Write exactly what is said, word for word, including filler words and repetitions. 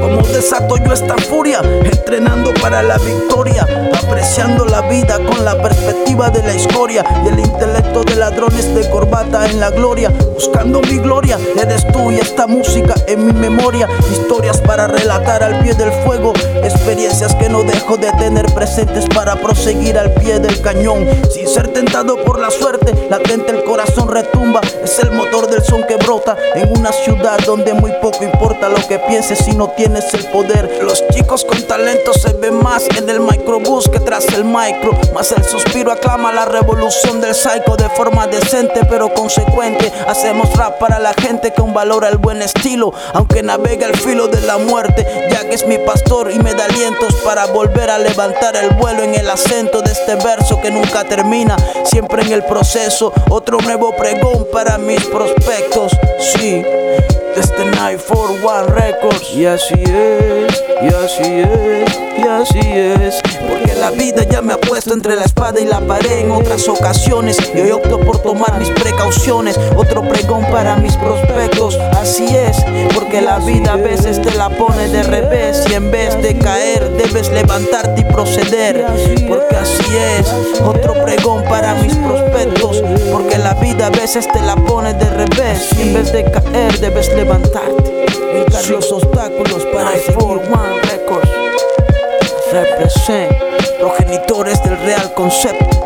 Como desato yo esta furia, entrenando para la victoria, apreciando la vida con la perspectiva de la escoria y el intelecto de ladrones de corbata en la gloria, buscando mi gloria. Eres tú y esta música en mi memoria, historias para relatar al pie del fuego, experiencias que no dejo de tener presentes para proseguir al pie del cañón, sin ser tentado por la suerte. Latente el corazón retumba, es el motor del son que brota en una ciudad donde muy poco importa lo que pienses si no tienes el poder. Los chicos con talento se ven más en el microbús que tras el micro, más el suspiro aclama la revolución del psycho de forma decente pero consecuente. Hacemos rap para la gente que aún valora el buen estilo, aunque navega el filo de la muerte, ya que es mi pastor y me da alientos para volver a levantar el vuelo en el acento de este verso que nunca termina, siempre en el proceso, otro nuevo pregón para mis prospectos, sí. Desde nueve cuatro uno Records. Y así es, y así es, y así es. Porque la vida ya me ha puesto entre la espada y la pared en otras ocasiones, y hoy opto por tomar mis precauciones. Otro pregón para mis prospectos. Así es, porque la vida a veces te la pone de revés, y en vez de caer debes levantarte y proceder. Porque así es, otro pregón para mis prospectos. Porque la vida a veces te la pone de revés, y en vez de caer debes levantarte levantarte, evitar sí. Los obstáculos para nueve cuatro uno Records. Represent Progenitores del Real Concepto.